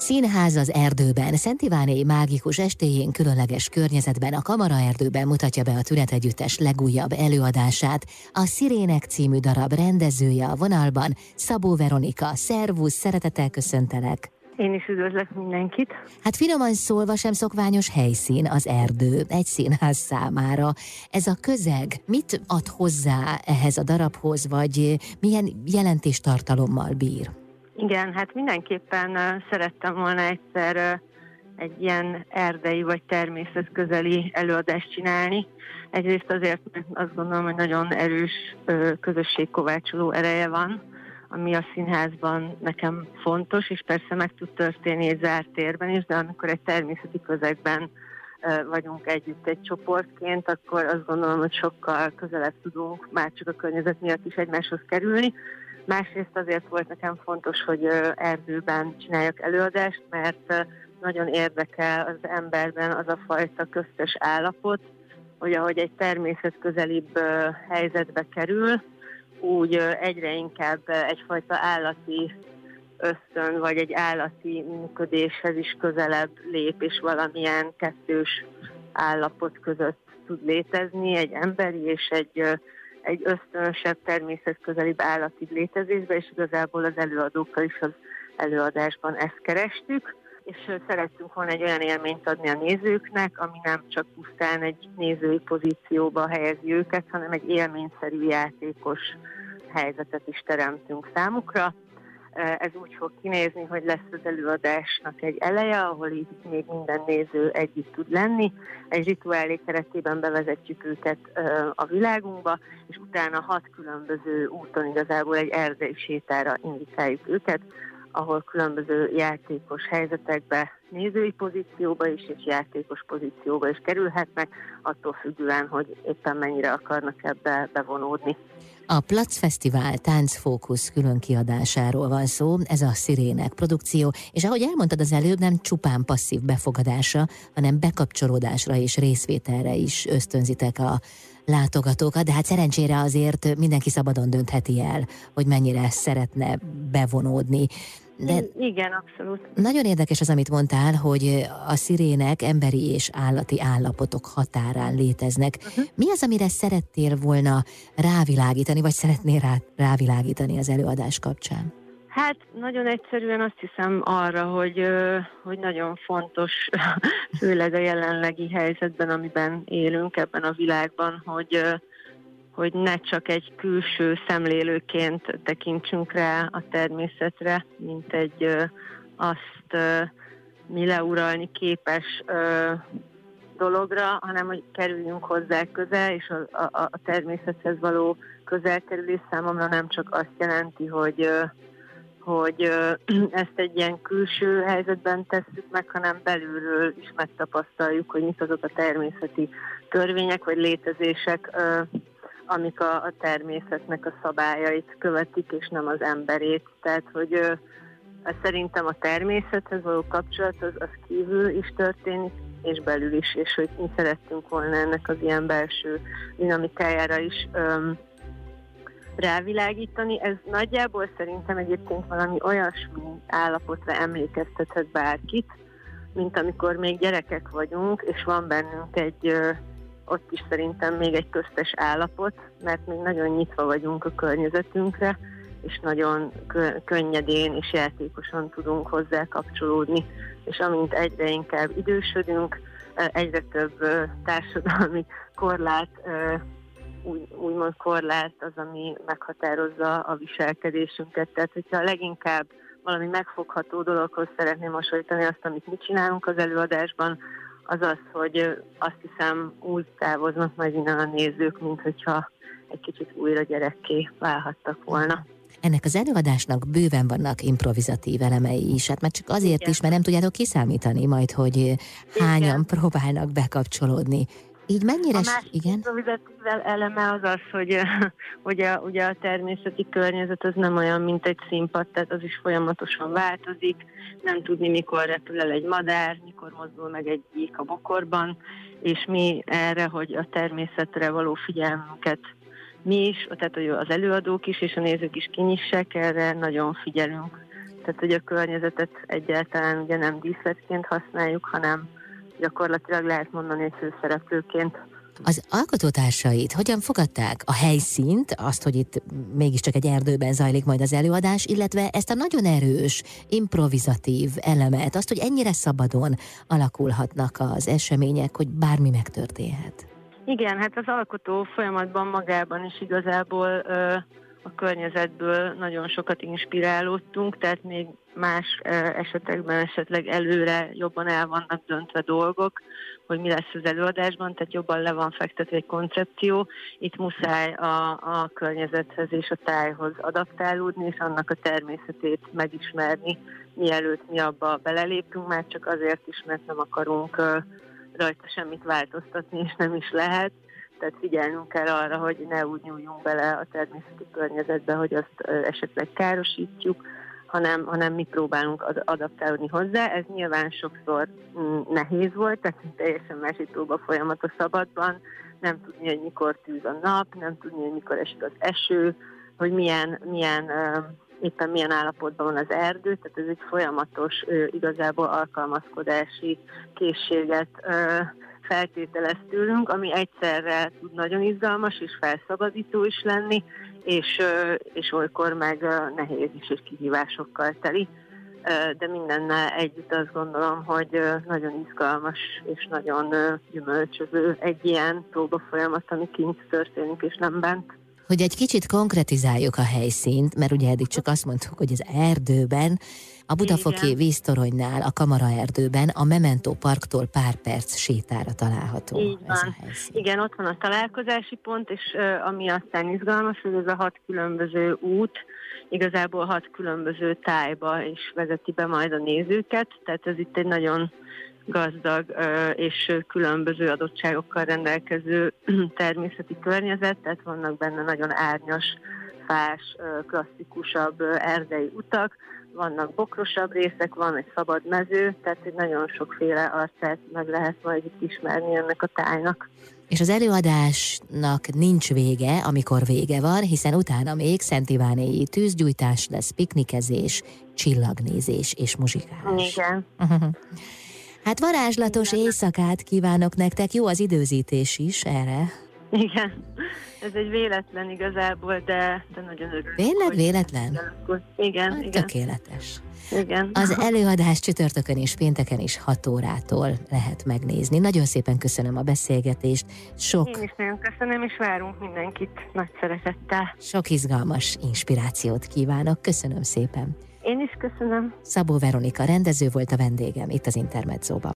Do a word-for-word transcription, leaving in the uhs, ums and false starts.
Színház az erdőben, Szent Iváné mágikus estéjén különleges környezetben a Kamaraerdőben mutatja be a Tünetegyüttes legújabb előadását. A Szirének című darab rendezője a vonalban, Szabó Veronika. Szervusz, szeretettel köszöntelek! Én is üdvözlök mindenkit. Hát finoman szólva sem szokványos helyszín az erdő egy színház számára. Ez a közeg mit ad hozzá ehhez a darabhoz, vagy milyen jelentéstartalommal bír? Igen, hát mindenképpen szerettem volna egyszer egy ilyen erdei vagy természetközeli előadást csinálni. Egyrészt azért, mert azt gondolom, hogy nagyon erős közösségkovácsoló ereje van, ami a színházban nekem fontos, és persze meg tud történni egy zárt térben is, de amikor egy természeti közegben vagyunk együtt egy csoportként, akkor azt gondolom, hogy sokkal közelebb tudunk már csak a környezet miatt is egymáshoz kerülni. Másrészt azért volt nekem fontos, hogy erdőben csináljak előadást, mert nagyon érdekel az emberben az a fajta köztes állapot, hogy ahogy egy természetközelibb helyzetbe kerül, úgy egyre inkább egyfajta állati ösztön, vagy egy állati működéshez is közelebb lép, és valamilyen kettős állapot között tud létezni, egy emberi és egy, egy ösztönösebb, természetközelibb állati létezésbe, és igazából az előadókkal is az előadásban ezt kerestük, és szerettünk volna egy olyan élményt adni a nézőknek, ami nem csak pusztán egy nézői pozícióba helyezi őket, hanem egy élményszerű játékos helyzetet is teremtünk számukra. Ez úgy fog kinézni, hogy lesz az előadásnak egy eleje, ahol itt még minden néző együtt tud lenni. Egy rituálé keretében bevezetjük őket a világunkba, és utána hat különböző úton igazából egy erdei sétára indítáljuk őket, ahol különböző játékos helyzetekbe, nézői pozícióba is, és játékos pozícióba is kerülhetnek, attól függően, hogy éppen mennyire akarnak ebbe bevonódni. A Plac Fesztivál táncfókusz külön kiadásáról van szó, ez a Szirének produkció, és ahogy elmondtad az előbb, nem csupán passzív befogadása, hanem bekapcsolódásra és részvételre is ösztönzitek a látogatókat, de hát szerencsére azért mindenki szabadon döntheti el, hogy mennyire szeretne bevonódni. De igen, abszolút. Nagyon érdekes az, amit mondtál, hogy a szirének emberi és állati állapotok határán léteznek. Uh-huh. Mi az, amire szerettél volna rávilágítani, vagy szeretnél rá, rávilágítani az előadás kapcsán? Hát nagyon egyszerűen azt hiszem arra, hogy, hogy nagyon fontos, főleg a jelenlegi helyzetben, amiben élünk ebben a világban, hogy, hogy ne csak egy külső szemlélőként tekintsünk rá a természetre, mint egy azt mi leuralni képes dologra, hanem hogy kerüljünk hozzá közel, és a, a, a természethez való közelkerülés számomra nem csak azt jelenti, hogy hogy ezt egy ilyen külső helyzetben tesszük meg, hanem belülről is megtapasztaljuk, hogy mit azok a természeti törvények vagy létezések, amik a természetnek a szabályait követik, és nem az emberét. Tehát, hogy szerintem a természethez való kapcsolat az, az kívül is történik, és belül is, és hogy mi szerettünk volna ennek az ilyen belső dinamikájára is rávilágítani. Ez nagyjából szerintem egyébként valami olyasmi állapotra emlékeztethet bárkit, mint amikor még gyerekek vagyunk, és van bennünk egy, ott is szerintem még egy köztes állapot, mert még nagyon nyitva vagyunk a környezetünkre, és nagyon könnyedén és játékosan tudunk hozzá kapcsolódni, és amint egyre inkább idősödünk, egyre több társadalmi korlát Úgy, úgymond korlát az, ami meghatározza a viselkedésünket. Tehát, hogyha leginkább valami megfogható dologhoz szeretném hasonlítani azt, amit mi csinálunk az előadásban, az az, hogy azt hiszem úgy távoznak majd innen a nézők, mint hogyha egy kicsit újra gyerekké válhattak volna. Ennek az előadásnak bőven vannak improvizatív elemei is, hát már csak azért Igen. is, mert nem tudjátok kiszámítani majd, hogy hányan Igen. próbálnak bekapcsolódni. Így mennyire... A másik igen? improvizatív eleme az az, hogy, hogy a, ugye a természeti környezet az nem olyan, mint egy színpad, tehát az is folyamatosan változik, nem tudni, mikor repül el egy madár, mikor mozdul meg egy gyík a bokorban, és mi erre, hogy a természetre való figyelmünket mi is, tehát az előadók is és a nézők is kinyissák, erre nagyon figyelünk. tehát hogy a környezetet egyáltalán ugye nem díszletként használjuk, hanem gyakorlatilag lehet mondani, hogy főszereplőként. Az alkotótársait hogyan fogadták? A helyszínt, azt, hogy itt mégiscsak egy erdőben zajlik majd az előadás, illetve ezt a nagyon erős, improvizatív elemet, azt, hogy ennyire szabadon alakulhatnak az események, hogy bármi megtörténhet. Igen, hát az alkotó folyamatban magában is igazából ö, a környezetből nagyon sokat inspirálódtunk, tehát még más ö, esetekben esetleg előre jobban el vannak döntve dolgok, hogy mi lesz az előadásban, tehát jobban le van fektetve egy koncepció. Itt muszáj a, a környezethez és a tájhoz adaptálódni, és annak a természetét megismerni, mielőtt mi abba belelépünk, már csak azért is, mert nem akarunk ö, rajta semmit változtatni, és nem is lehet. Tehát figyelnünk kell arra, hogy ne úgy nyúljunk bele a természeti környezetbe, hogy azt esetleg károsítjuk, hanem, hanem mi próbálunk adaptálódni hozzá. Ez nyilván sokszor m- nehéz volt, tehát teljesen másítóba folyamat a szabadban, nem tudni, hogy mikor tűz a nap, nem tudni, hogy mikor esik az eső, hogy milyen, milyen, éppen milyen állapotban van az erdő, tehát ez egy folyamatos, igazából alkalmazkodási készséget feltételez tőlünk, ami egyszerre tud nagyon izgalmas és felszabadító is lenni, és, és olykor meg nehéz is, és kihívásokkal teli, de mindennel együtt azt gondolom, hogy nagyon izgalmas és nagyon gyümölcsöző egy ilyen próbafolyamat, ami kint történik és nem bent. Hogy egy kicsit konkretizáljuk a helyszínt, mert ugye eddig csak azt mondtuk, hogy az erdőben, a budafoki igen. víztoronynál, a Kamaraerdőben, a Memento Parktól pár perc sétára található. Így van. Ez a helyszín. Igen, ott van a találkozási pont, és ami aztán izgalmas, hogy ez a hat különböző út, igazából hat különböző tájba is vezeti be majd a nézőket, tehát ez itt egy nagyon gazdag és különböző adottságokkal rendelkező természeti környezet, tehát vannak benne nagyon árnyas, fás, klasszikusabb erdei utak, vannak bokrosabb részek, van egy szabad mező, tehát egy nagyon sokféle arcát meg lehet majd itt ismerni ennek a tájnak. És az előadásnak nincs vége, amikor vége van, hiszen utána még Szent Ivánéi tűzgyújtás lesz, piknikezés, csillagnézés és muzsikálás. Igen. Hát varázslatos éjszakát kívánok nektek, jó az időzítés is erre. Igen, ez egy véletlen igazából, de, de nagyon örülök. Tényleg véletlen? Igen, hát, igen. Tökéletes. Igen. Az előadás csütörtökön és pénteken is hat órától lehet megnézni. Nagyon szépen köszönöm a beszélgetést. Sok... Én is nagyon köszönöm, és várunk mindenkit nagy szeretettel. Sok izgalmas inspirációt kívánok, köszönöm szépen. Én is köszönöm. Szabó Veronika rendező volt a vendégem itt az Intermezzóban.